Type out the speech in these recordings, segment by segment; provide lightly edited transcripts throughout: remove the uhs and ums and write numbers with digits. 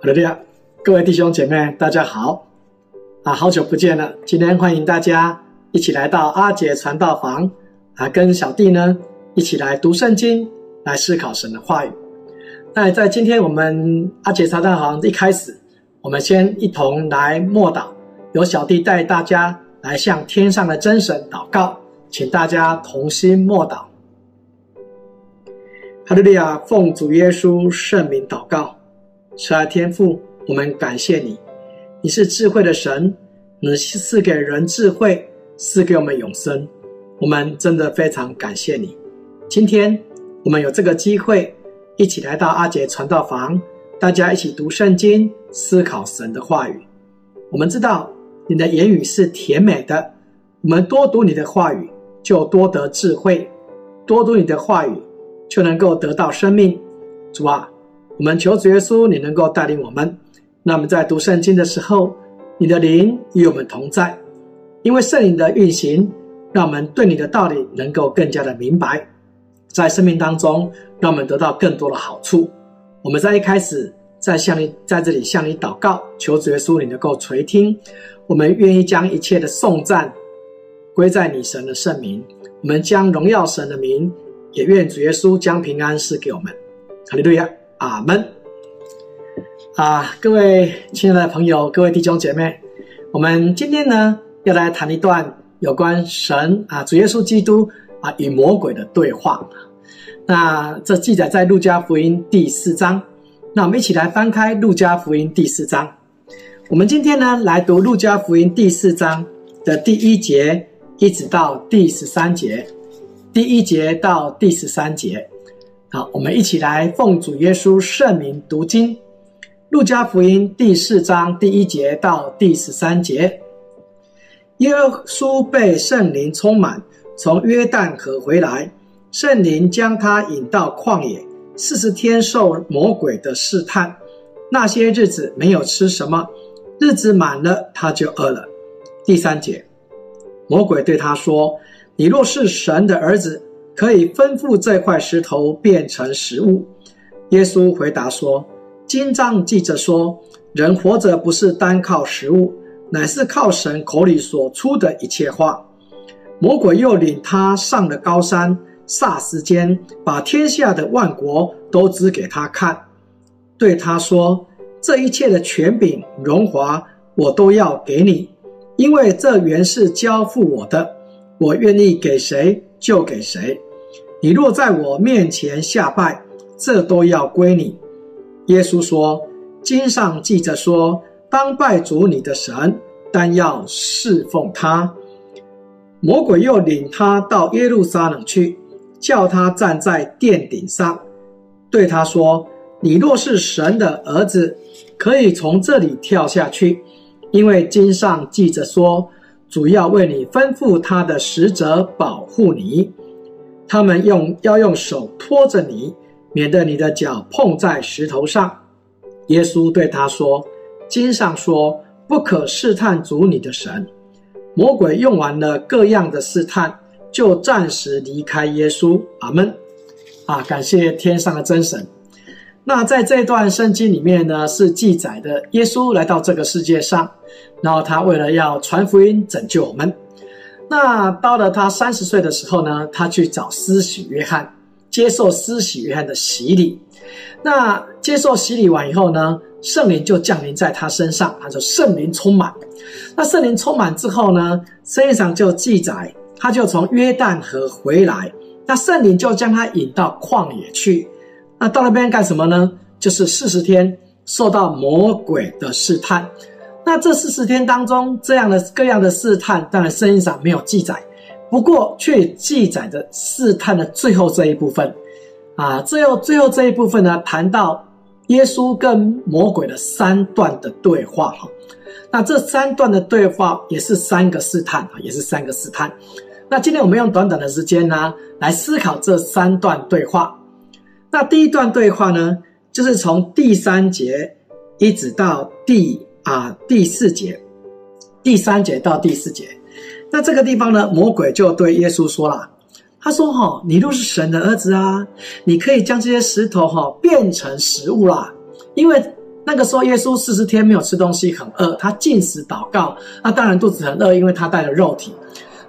哈利路亚，各位弟兄姐妹，大家好！好久不见了，今天欢迎大家一起来到阿杰传道房跟小弟呢一起来读圣经，来思考神的话语。那在今天我们阿杰传道房一开始，我们先一同来默祷，由小弟带大家来向天上的真神祷告，请大家同心默祷。哈利路亚，奉主耶稣圣名祷告。慈爱天父，我们感谢你，你是智慧的神，你赐给人智慧，赐给我们永生，我们真的非常感谢你。今天我们有这个机会一起来到阿杰传道房，大家一起读圣经，思考神的话语。我们知道你的言语是甜美的，我们多读你的话语就多得智慧，多读你的话语就能够得到生命。主啊，我们求主耶稣你能够带领我们，那我们在读圣经的时候，你的灵与我们同在，因为圣灵的运行，让我们对你的道理能够更加的明白，在生命当中让我们得到更多的好处。我们在一开始在这里向你祷告，求主耶稣你能够垂听，我们愿意将一切的颂赞归在你神的圣名，我们将荣耀神的名，也愿主耶稣将平安赐给我们。哈利路亚，阿们。各位亲爱的朋友，各位弟兄姐妹，我们今天呢要来谈一段有关神主耶稣基督与魔鬼的对话。那这记载在路加福音第4章，那我们一起来翻开路加福音第4章。我们今天呢来读路加福音第4章的第1节一直到第13节，第1节到第13节。好，我们一起来奉主耶稣圣名读经，路加福音第4章第1节到第13节。耶稣被圣灵充满，从约旦河回来，圣灵将他引到旷野，40天受魔鬼的试探。那些日子没有吃什么，日子满了，他就饿了。第3节，魔鬼对他说：你若是神的儿子，可以吩咐这块石头变成食物。耶稣回答说：经上记着说，人活着不是单靠食物，乃是靠神口里所出的一切话。魔鬼又领他上了高山，霎时间把天下的万国都指给他看，对他说：这一切的权柄荣华我都要给你，因为这原是交付我的，我愿意给谁就给谁，你若在我面前下拜，这都要归你。耶稣说：经上记着说，当拜主你的神，但要侍奉他。魔鬼又领他到耶路撒冷去，叫他站在殿顶上，对他说：你若是神的儿子，可以从这里跳下去，因为经上记着说，主要为你吩咐他的使者保护你，他们要用手托着你，免得你的脚碰在石头上。耶稣对他说：经上说，不可试探主你的神。魔鬼用完了各样的试探，就暂时离开耶稣。阿们。感谢天上的真神。那在这段圣经里面呢，是记载的耶稣来到这个世界上，然后他为了要传福音拯救我们。那到了他30岁的时候呢，他去找施洗约翰，接受施洗约翰的洗礼。那接受洗礼完以后呢，圣灵就降临在他身上，他就圣灵充满。那圣灵充满之后呢，圣经上就记载他就从约旦河回来，那圣灵就将他引到旷野去。那到那边干什么呢？就是40天受到魔鬼的试探。那这40天当中，这样的各样的试探，当然圣经上没有记载，不过却记载着试探的最后这一部分。最后这一部分呢，谈到耶稣跟魔鬼的3段的对话。那这3段的对话也是3个试探。那今天我们用短短的时间呢，来思考这3段对话。那第一段对话呢，就是从第3节一直到第4节，第3节到第4节。那这个地方呢，魔鬼就对耶稣说了，他说：你若是神的儿子，你可以将这些石头变成食物啦。因为那个时候耶稣40天没有吃东西，很饿，他禁食祷告，那当然肚子很饿，因为他带了肉体，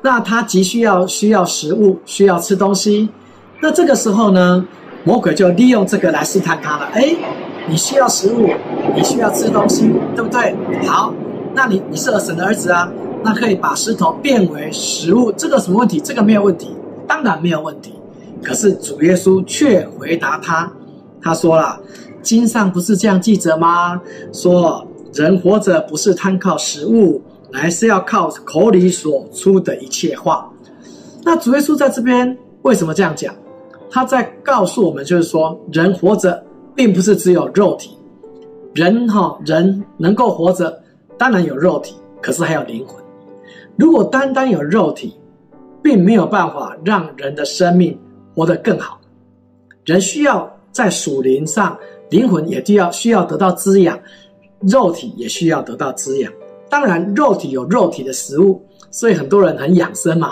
那他急需要食物，需要吃东西。那这个时候呢，魔鬼就利用这个来试探他了。你需要食物，你需要吃东西，对不对？好，那你是神的儿子啊，那可以把石头变为食物，这个什么问题？这个没有问题，当然没有问题。可是主耶稣却回答他，他说啦，经上不是这样记着吗？说人活着不是单靠食物，乃是要靠口里所出的一切话。那主耶稣在这边为什么这样讲？他在告诉我们，就是说人活着并不是只有肉体，人能够活着，当然有肉体，可是还有灵魂。如果单单有肉体，并没有办法让人的生命活得更好。人需要在属灵上，灵魂也需要得到滋养，肉体也需要得到滋养。当然，肉体有肉体的食物，所以很多人很养生嘛，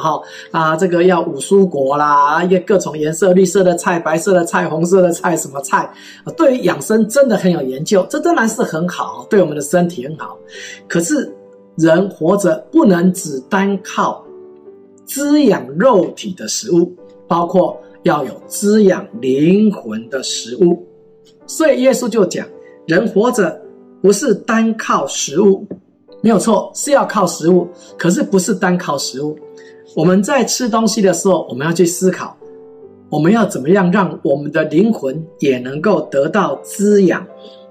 这个要五蔬果啦，各种颜色，绿色的菜、白色的菜、红色的菜，什么菜，对于养生真的很有研究，这当然是很好，对我们的身体很好。可是人活着不能只单靠滋养肉体的食物，包括要有滋养灵魂的食物。所以耶稣就讲，人活着不是单靠食物，没有错，是要靠食物，可是不是单靠食物。我们在吃东西的时候，我们要去思考，我们要怎么样让我们的灵魂也能够得到滋养。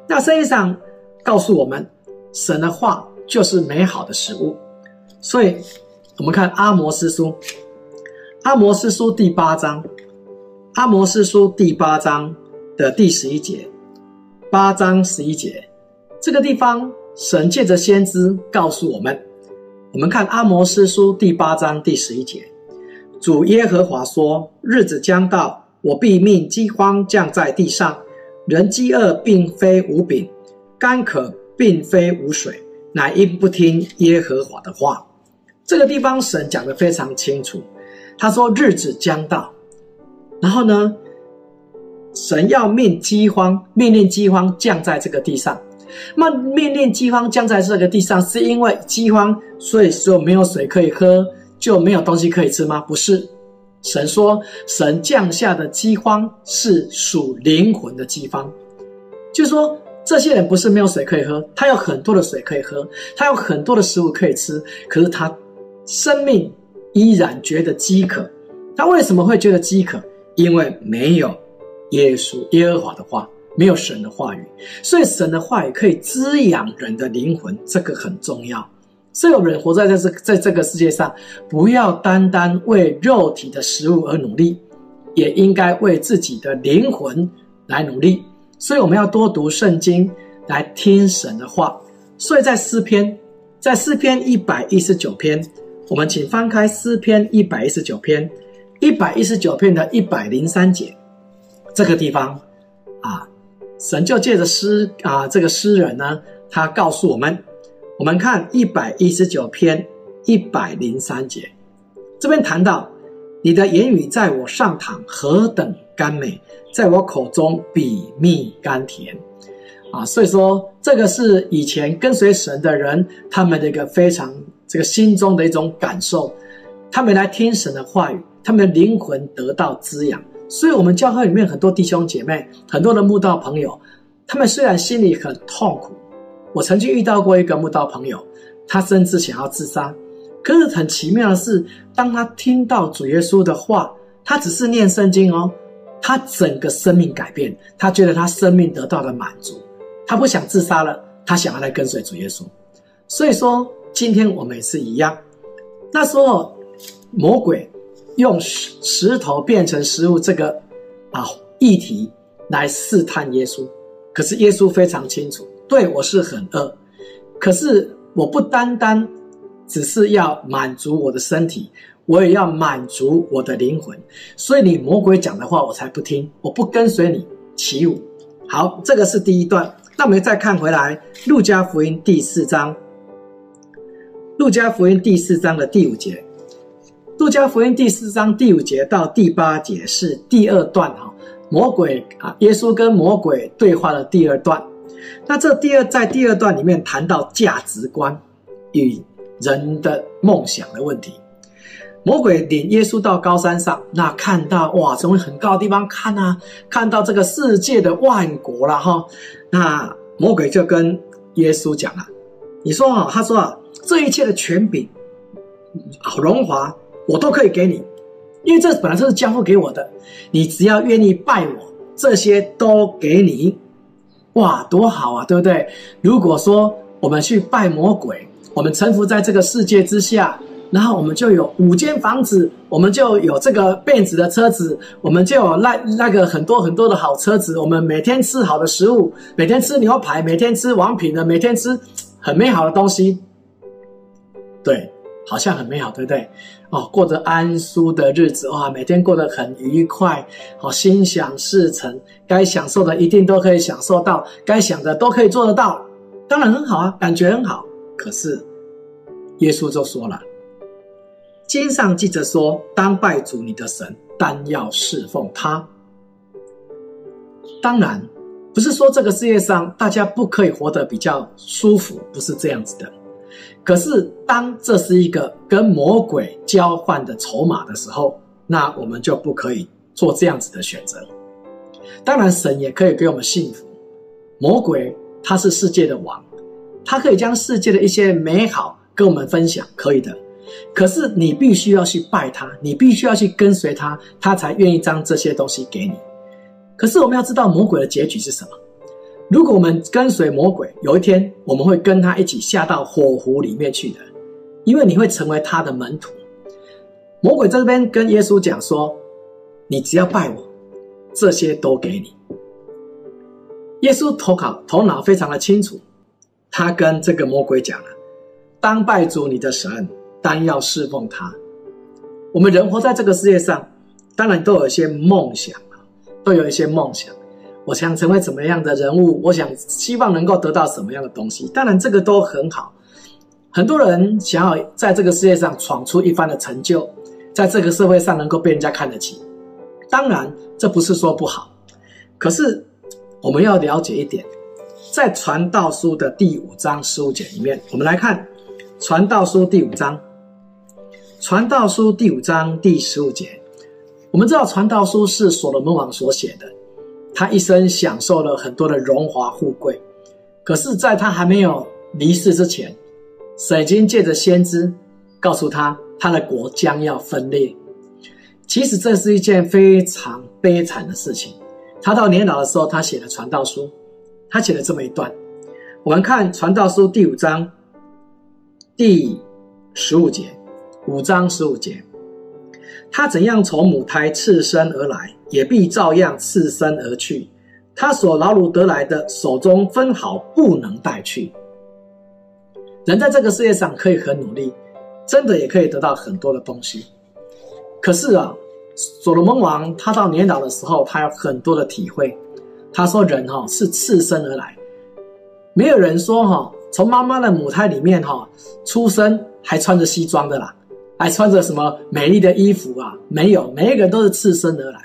那圣经上告诉我们，神的话就是美好的食物。所以我们看阿摩司书第八章的第11节，8章11节，这个地方神借着先知告诉我们看阿摩司书第8章第11节，主耶和华说，日子将到，我必命饥荒降在地上，人饥饿并非无饼，干渴并非无水，乃因不听耶和华的话。这个地方神讲得非常清楚，他说日子将到，然后呢，神要命令饥荒降在这个地上。那命令饥荒降在这个地上，是因为饥荒所以说没有水可以喝，就没有东西可以吃吗？不是。神说神降下的饥荒是属灵魂的饥荒，就是说这些人不是没有水可以喝，他有很多的水可以喝，他有很多的食物可以吃，可是他生命依然觉得饥渴。他为什么会觉得饥渴？因为没有耶和华的话，没有神的话语。所以神的话语可以滋养人的灵魂，这个很重要。所以我们活在这个世界上，不要单单为肉体的食物而努力，也应该为自己的灵魂来努力。所以我们要多读圣经，来听神的话。所以在诗篇119篇，我们请翻开诗篇119篇119篇的103节，这个地方神就借着这个诗人呢，他告诉我们看119篇103节，这边谈到，你的言语在我上膛何等甘美，在我口中比蜜甘甜。所以说这个是以前跟随神的人他们的一个非常心中的一种感受，他们来听神的话语，他们的灵魂得到滋养。所以我们教会里面很多弟兄姐妹，很多的慕道朋友，他们虽然心里很痛苦，我曾经遇到过一个慕道朋友，他甚至想要自杀，可是很奇妙的是，当他听到主耶稣的话，他只是念圣经他整个生命改变，他觉得他生命得到了满足，他不想自杀了，他想要来跟随主耶稣。所以说今天我们也是一样，那时候魔鬼用石头变成食物这个议题来试探耶稣，可是耶稣非常清楚，对，我是很饿，可是我不单单只是要满足我的身体，我也要满足我的灵魂，所以你魔鬼讲的话我才不听，我不跟随你起舞。好，这个是第一段。那我们再看回来路加福音第4章，路加福音第4章的第5节，路加福音第4章第5节到第8节是第二段，耶稣跟魔鬼对话的第二段。那这在第二段里面谈到价值观与人的梦想的问题。魔鬼领耶稣到高山上，那看到哇，从很高的地方看啊，看到这个世界的万国啦哈。那魔鬼就跟耶稣讲了，你说啊，他说啊，这一切的权柄、荣华，我都可以给你，因为这本来就是交付给我的，你只要愿意拜我，这些都给你。哇，多好啊，对不对？如果说我们去拜魔鬼，我们臣服在这个世界之下，然后我们就有5间房子，我们就有这个奔驰的车子，我们就有那个很多很多的好车子，我们每天吃好的食物，每天吃牛排，每天吃王品的，每天吃很美好的东西，对，好像很美好，对不对？哦，过着安舒的日子，哇，每天过得很愉快，哦，心想事成，该享受的一定都可以享受到，该想的都可以做得到，当然很好啊，感觉很好。可是耶稣就说了，经上记着说，当拜主你的神，单要侍奉他。当然不是说这个世界上大家不可以活得比较舒服，不是这样子的。可是当这是一个跟魔鬼交换的筹码的时候，那我们就不可以做这样子的选择。当然神也可以给我们幸福，魔鬼他是世界的王，他可以将世界的一些美好跟我们分享，可以的。可是你必须要去拜他，你必须要去跟随他，他才愿意将这些东西给你。可是我们要知道魔鬼的结局是什么？如果我们跟随魔鬼，有一天我们会跟他一起下到火湖里面去的，因为你会成为他的门徒。魔鬼在这边跟耶稣讲说，你只要拜我，这些都给你。耶稣头脑非常的清楚，他跟这个魔鬼讲了，当拜主你的神，单要侍奉他。我们人活在这个世界上，当然都有一些梦想，都有一些梦想，我想成为什么样的人物，我想希望能够得到什么样的东西，当然这个都很好。很多人想要在这个世界上闯出一番的成就，在这个社会上能够被人家看得起，当然这不是说不好。可是我们要了解一点，在传道书的第5章15节里面，我们来看传道书第5章，传道书第5章第15节，我们知道传道书是所罗门王所写的，他一生享受了很多的荣华富贵，可是在他还没有离世之前，神已经借着先知告诉他，他的国将要分裂。其实这是一件非常悲惨的事情。他到年老的时候，他写了传道书，他写了这么一段，我们看传道书第5章第15节，5章15节，他怎样从母胎赤身而来，也必照样赤身而去，他所劳碌得来的，手中分毫不能带去。人在这个世界上可以很努力，真的也可以得到很多的东西，可是啊，所罗门王他到年老的时候，他有很多的体会。他说人是赤身而来，没有人说从妈妈的母胎里面出生还穿着西装的啦，还穿着什么美丽的衣服啊，没有，每一个人都是赤身而来。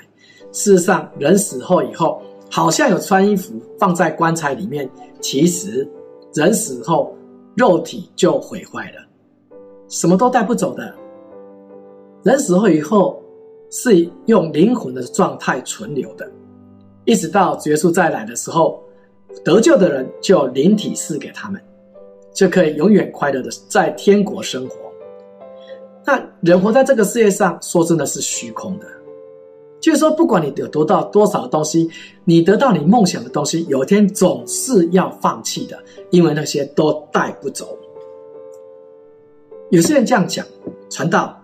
事实上人死后以后，好像有穿衣服放在棺材里面，其实人死后肉体就毁坏了，什么都带不走的。人死后以后是用灵魂的状态存留的，一直到耶稣再来的时候，得救的人就有灵体赐给他们，就可以永远快乐的在天国生活。那人活在这个世界上，说真的是虚空的，就是说不管你有得到多少东西，你得到你梦想的东西，有一天总是要放弃的，因为那些都带不走。有些人这样讲，传道，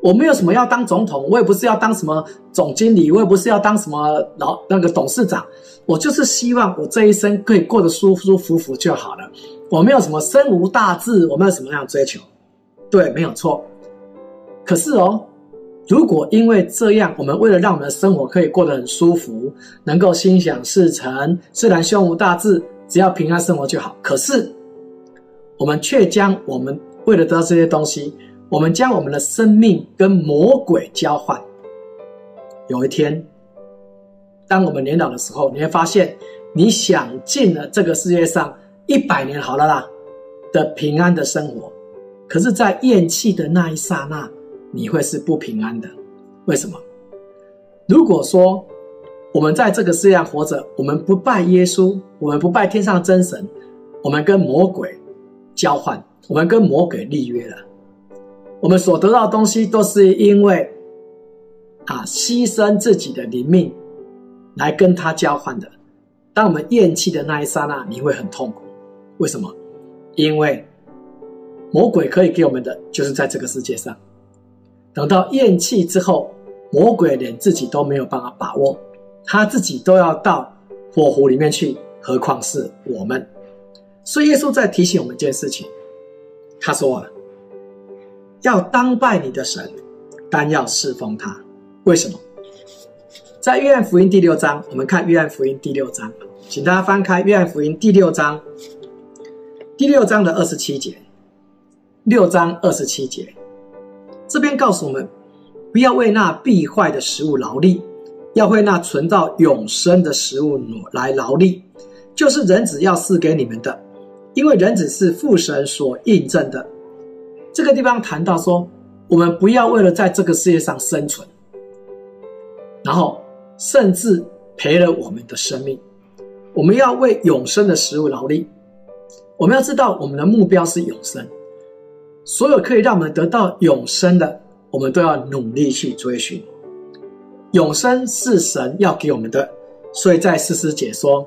我没有什么要当总统，我也不是要当什么总经理，我也不是要当什么董事长，我就是希望我这一生可以过得舒舒服服就好了，我没有什么身无大志，我没有什么样的追求。对，没有错。可是如果因为这样，我们为了让我们的生活可以过得很舒服，能够心想事成，虽然胸无大志，只要平安生活就好，可是我们却将我们为了得到这些东西，我们将我们的生命跟魔鬼交换。有一天当我们年老的时候，你会发现你享尽了这个世界上100年好了啦的平安的生活，可是在咽气的那一刹那，你会是不平安的。为什么？如果说我们在这个世界上活着，我们不拜耶稣，我们不拜天上真神，我们跟魔鬼交换，我们跟魔鬼立约了，我们所得到的东西都是因为牺牲自己的灵命来跟他交换的。当我们咽气的那一刹那，你会很痛苦。为什么？因为魔鬼可以给我们的就是在这个世界上，等到咽气之后，魔鬼连自己都没有办法把握，他自己都要到火湖里面去，何况是我们。所以耶稣在提醒我们一件事情，他说啊，要当拜你的神，但要侍奉他。为什么？在约翰福音第6章，我们看约翰福音第6章，请大家翻开约翰福音第6章，第6章的27节，6章27节这边告诉我们，不要为那必坏的食物劳力，要为那存到永生的食物来劳力，就是人子要赐给你们的，因为人子是父神所印证的。这个地方谈到说，我们不要为了在这个世界上生存，然后甚至赔了我们的生命，我们要为永生的食物劳力。我们要知道我们的目标是永生，所有可以让我们得到永生的，我们都要努力去追寻。永生是神要给我们的，所以在40节说，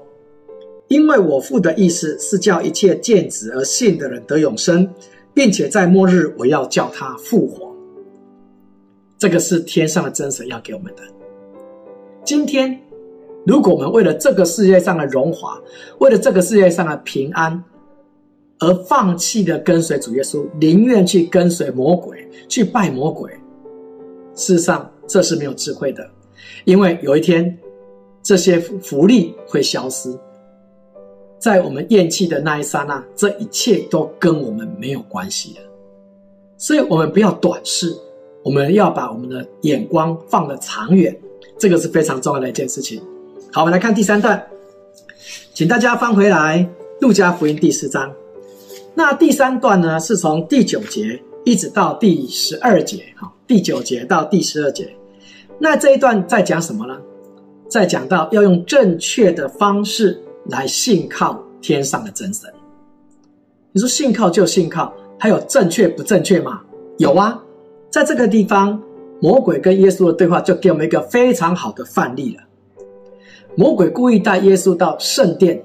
因为我父的意思是叫一切见子而信的人得永生，并且在末日我要叫他复活。这个是天上的真神要给我们的。今天如果我们为了这个世界上的荣华，为了这个世界上的平安而放弃的跟随主耶稣，宁愿去跟随魔鬼，去拜魔鬼，事实上这是没有智慧的。因为有一天这些福利会消失，在我们咽气的那一刹那，这一切都跟我们没有关系了。所以我们不要短视，我们要把我们的眼光放得长远，这个是非常重要的一件事情。好，我们来看第3段，请大家翻回来路加福音第4章。那第3段呢，是从第9节一直到第12节，第9节到第12节。那这一段在讲什么呢？在讲到要用正确的方式来信靠天上的真神。你说信靠就信靠，还有正确不正确吗？有啊，在这个地方魔鬼跟耶稣的对话就给我们一个非常好的范例了。魔鬼故意带耶稣到圣殿，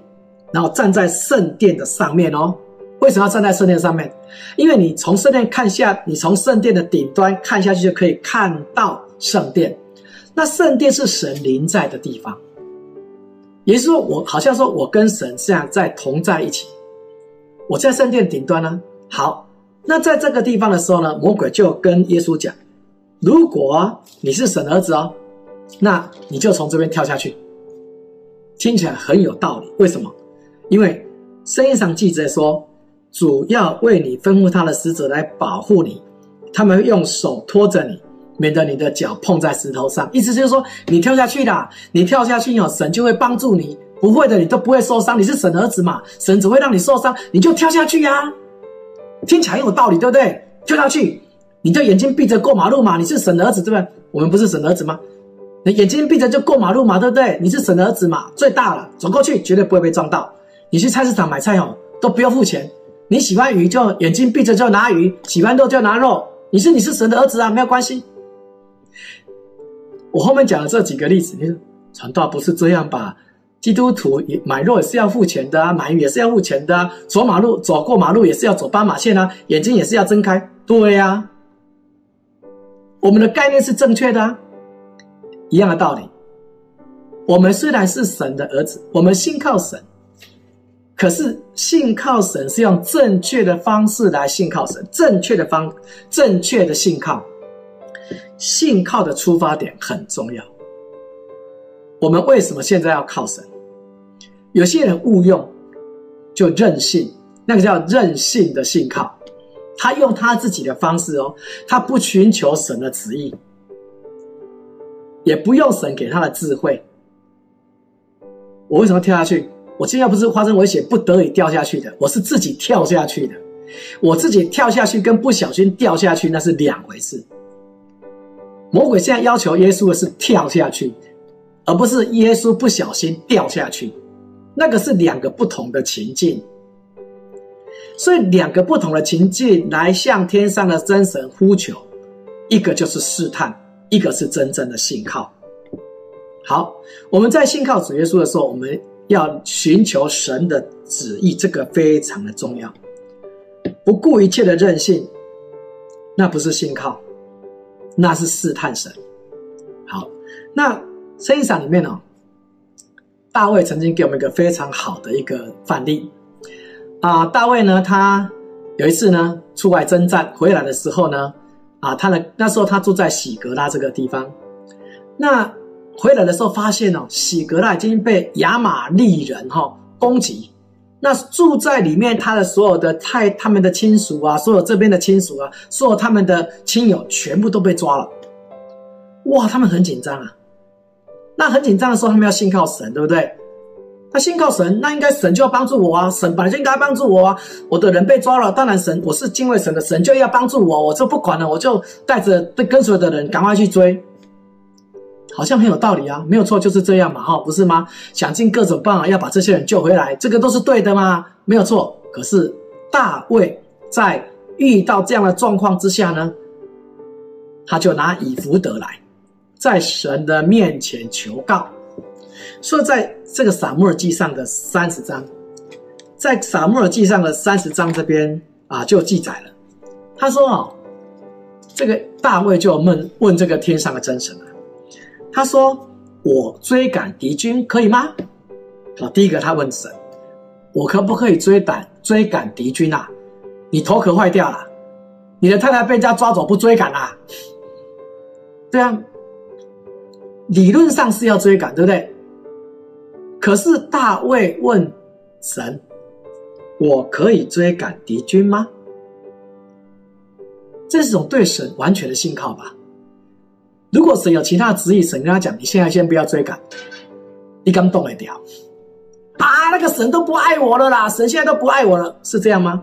然后站在圣殿的上面哦。为什么要站在圣殿上面？因为你从圣殿看下，你从圣殿的顶端看下去就可以看到圣殿。那圣殿是神临在的地方，也就是说我好像说我跟神这样在同在一起，我在圣殿顶端呢。好，那在这个地方的时候呢，魔鬼就跟耶稣讲，如果你是神儿子哦，那你就从这边跳下去。听起来很有道理，为什么？因为圣经上记载说，主要为你吩咐他的使者来保护你，他们用手托着你，免得你的脚碰在石头上。意思就是说你跳下去啦，你跳下去神就会帮助你，不会的，你都不会受伤，你是神儿子嘛，神只会让你受伤，你就跳下去啊。听起来很有道理，对不对？跳下去，你的眼睛闭着过马路嘛，你是神儿子，对不对？我们不是神儿子吗？你眼睛闭着就过马路嘛，对不对？你是神儿子嘛，最大了，走过去绝对不会被撞到。你去菜市场买菜都不用付钱，你喜欢鱼就眼睛闭着就拿鱼，喜欢肉就拿肉，你是神的儿子啊，没有关系。我后面讲的这几个例子，你说传道不是这样吧？基督徒买肉也是要付钱的啊，买鱼也是要付钱的啊，走过马路也是要走斑马线啊，眼睛也是要睁开。对啊，我们的概念是正确的啊。一样的道理，我们虽然是神的儿子，我们信靠神，可是信靠神是用正确的方式来信靠神，正确的信靠。信靠的出发点很重要。我们为什么现在要靠神？有些人误用，就任性，那个叫任性的信靠。他用他自己的方式哦，他不寻求神的旨意，也不用神给他的智慧。我为什么跳下去？我现在不是发生危险不得已掉下去的，我是自己跳下去的。我自己跳下去跟不小心掉下去那是两回事。魔鬼现在要求耶稣的是跳下去，而不是耶稣不小心掉下去，那个是两个不同的情境。所以两个不同的情境来向天上的真神呼求，一个就是试探，一个是真正的信靠。好，我们在信靠主耶稣的时候，我们要寻求神的旨意，这个非常的重要。不顾一切的任性，那不是信靠，那是试探神。好，那圣经上里面大卫曾经给我们一个非常好的一个范例。大卫呢，他有一次呢出外征战回来的时候呢，那时候他住在洗革拉这个地方。那回来的时候发现洗革拉已经被亚玛利人攻击。那住在里面他的所有的他们的亲属啊，所有这边的亲属啊，所有他们的亲友全部都被抓了。哇，他们很紧张啊。那很紧张的时候，他们要信靠神，对不对？那信靠神，那应该神就要帮助我啊，神本来就应该帮助我啊，我的人被抓了，当然神，我是敬畏神的，神就要帮助我，我就不管了，我就带着跟随的人赶快去追。好像很有道理啊，没有错，就是这样嘛，不是吗？想尽各种办法要把这些人救回来，这个都是对的嘛，没有错。可是大卫在遇到这样的状况之下呢，他就拿以弗得来，在神的面前求告。所以在这个撒母耳记上的30章，在撒母耳记上的30章这边就记载了，他说这个大卫就问这个天上的真神了，他说我追赶敌军可以吗？第一个他问神，我可不可以追赶敌军啊？你头壳坏掉了，你的太太被人家抓走不追赶啊？对啊，理论上是要追赶，对不对？可是大卫问神，我可以追赶敌军吗？这是种对神完全的信靠吧。如果神有其他的旨意，神跟他讲，你现在先不要追赶，你刚动了掉那个神都不爱我了啦，神现在都不爱我了，是这样吗？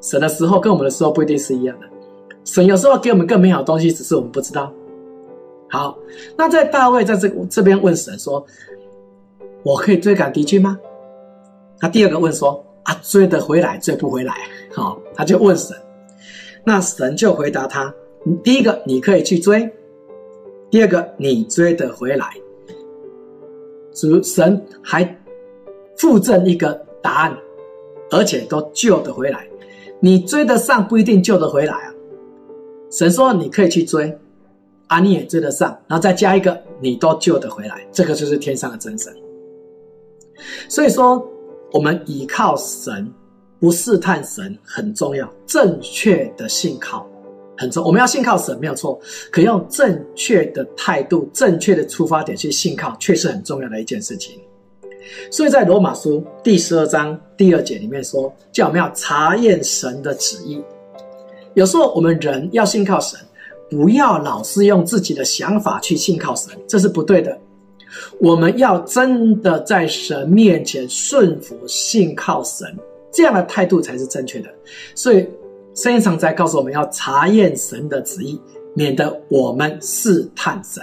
神的时候跟我们的时候不一定是一样的，神有时候给我们更美好的东西，只是我们不知道。好，那在大卫在这边问神说，我可以追赶敌军吗？他第二个问说追得回来追不回来？他就问神，那神就回答他，第一个你可以去追，第二个你追得回来。神还附赠一个答案，而且都救得回来。你追得上不一定救得回来啊。神说你可以去追你也追得上，然后再加一个你都救得回来，这个就是天上的真神。所以说我们倚靠神不试探神很重要，正确的信靠很重要。我们要信靠神没有错，可用正确的态度正确的出发点去信靠，确实很重要的一件事情。所以在罗马书第12章第2节里面说，叫我们要查验神的旨意。有时候我们人要信靠神，不要老是用自己的想法去信靠神，这是不对的。我们要真的在神面前顺服信靠神，这样的态度才是正确的。所以圣经上在告诉我们要查验神的旨意，免得我们试探神。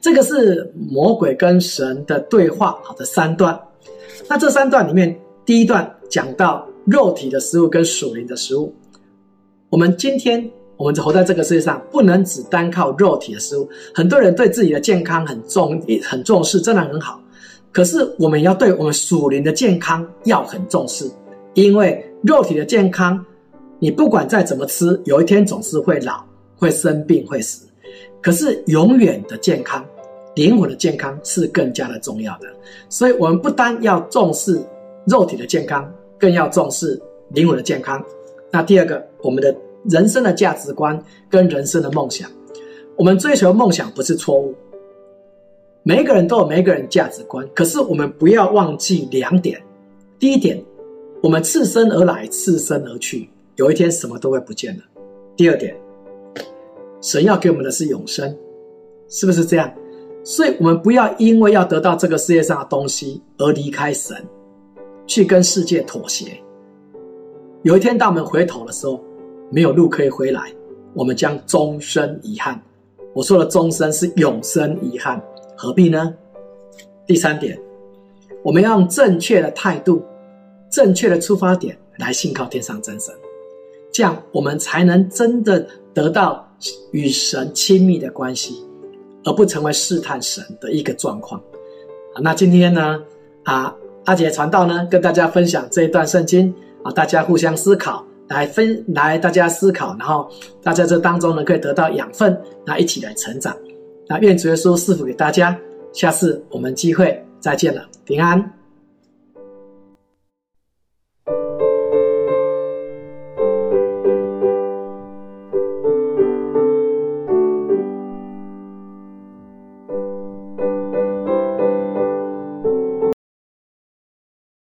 这个是魔鬼跟神的对话的三段。那这三段里面，第一段讲到肉体的食物跟属灵的食物。我们活在这个世界上，不能只单靠肉体的食物。很多人对自己的健康很重视，真的很好。可是我们也要对我们属灵的健康要很重视，因为肉体的健康，你不管再怎么吃，有一天总是会老、会生病、会死。可是永远的健康、灵魂的健康是更加的重要的。所以我们不单要重视肉体的健康，更要重视灵魂的健康。那第二个，我们的人生的价值观跟人生的梦想，我们追求梦想不是错误，每一个人都有每一个人价值观，可是我们不要忘记两点。第一点，我们赤身而来赤身而去，有一天什么都会不见了。第二点，神要给我们的是永生，是不是这样？所以我们不要因为要得到这个世界上的东西而离开神，去跟世界妥协。有一天当我们回头的时候，没有路可以回来，我们将终身遗憾。我说的终身是永生遗憾，何必呢？第三点，我们要用正确的态度、正确的出发点来信靠天上真神，这样我们才能真的得到与神亲密的关系，而不成为试探神的一个状况。那今天呢，阿杰传道呢跟大家分享这一段圣经，大家互相思考，来大家思考，然后大家这当中呢可以得到养分，那一起来成长。那愿主耶稣赐福给大家，下次我们机会再见了，平安。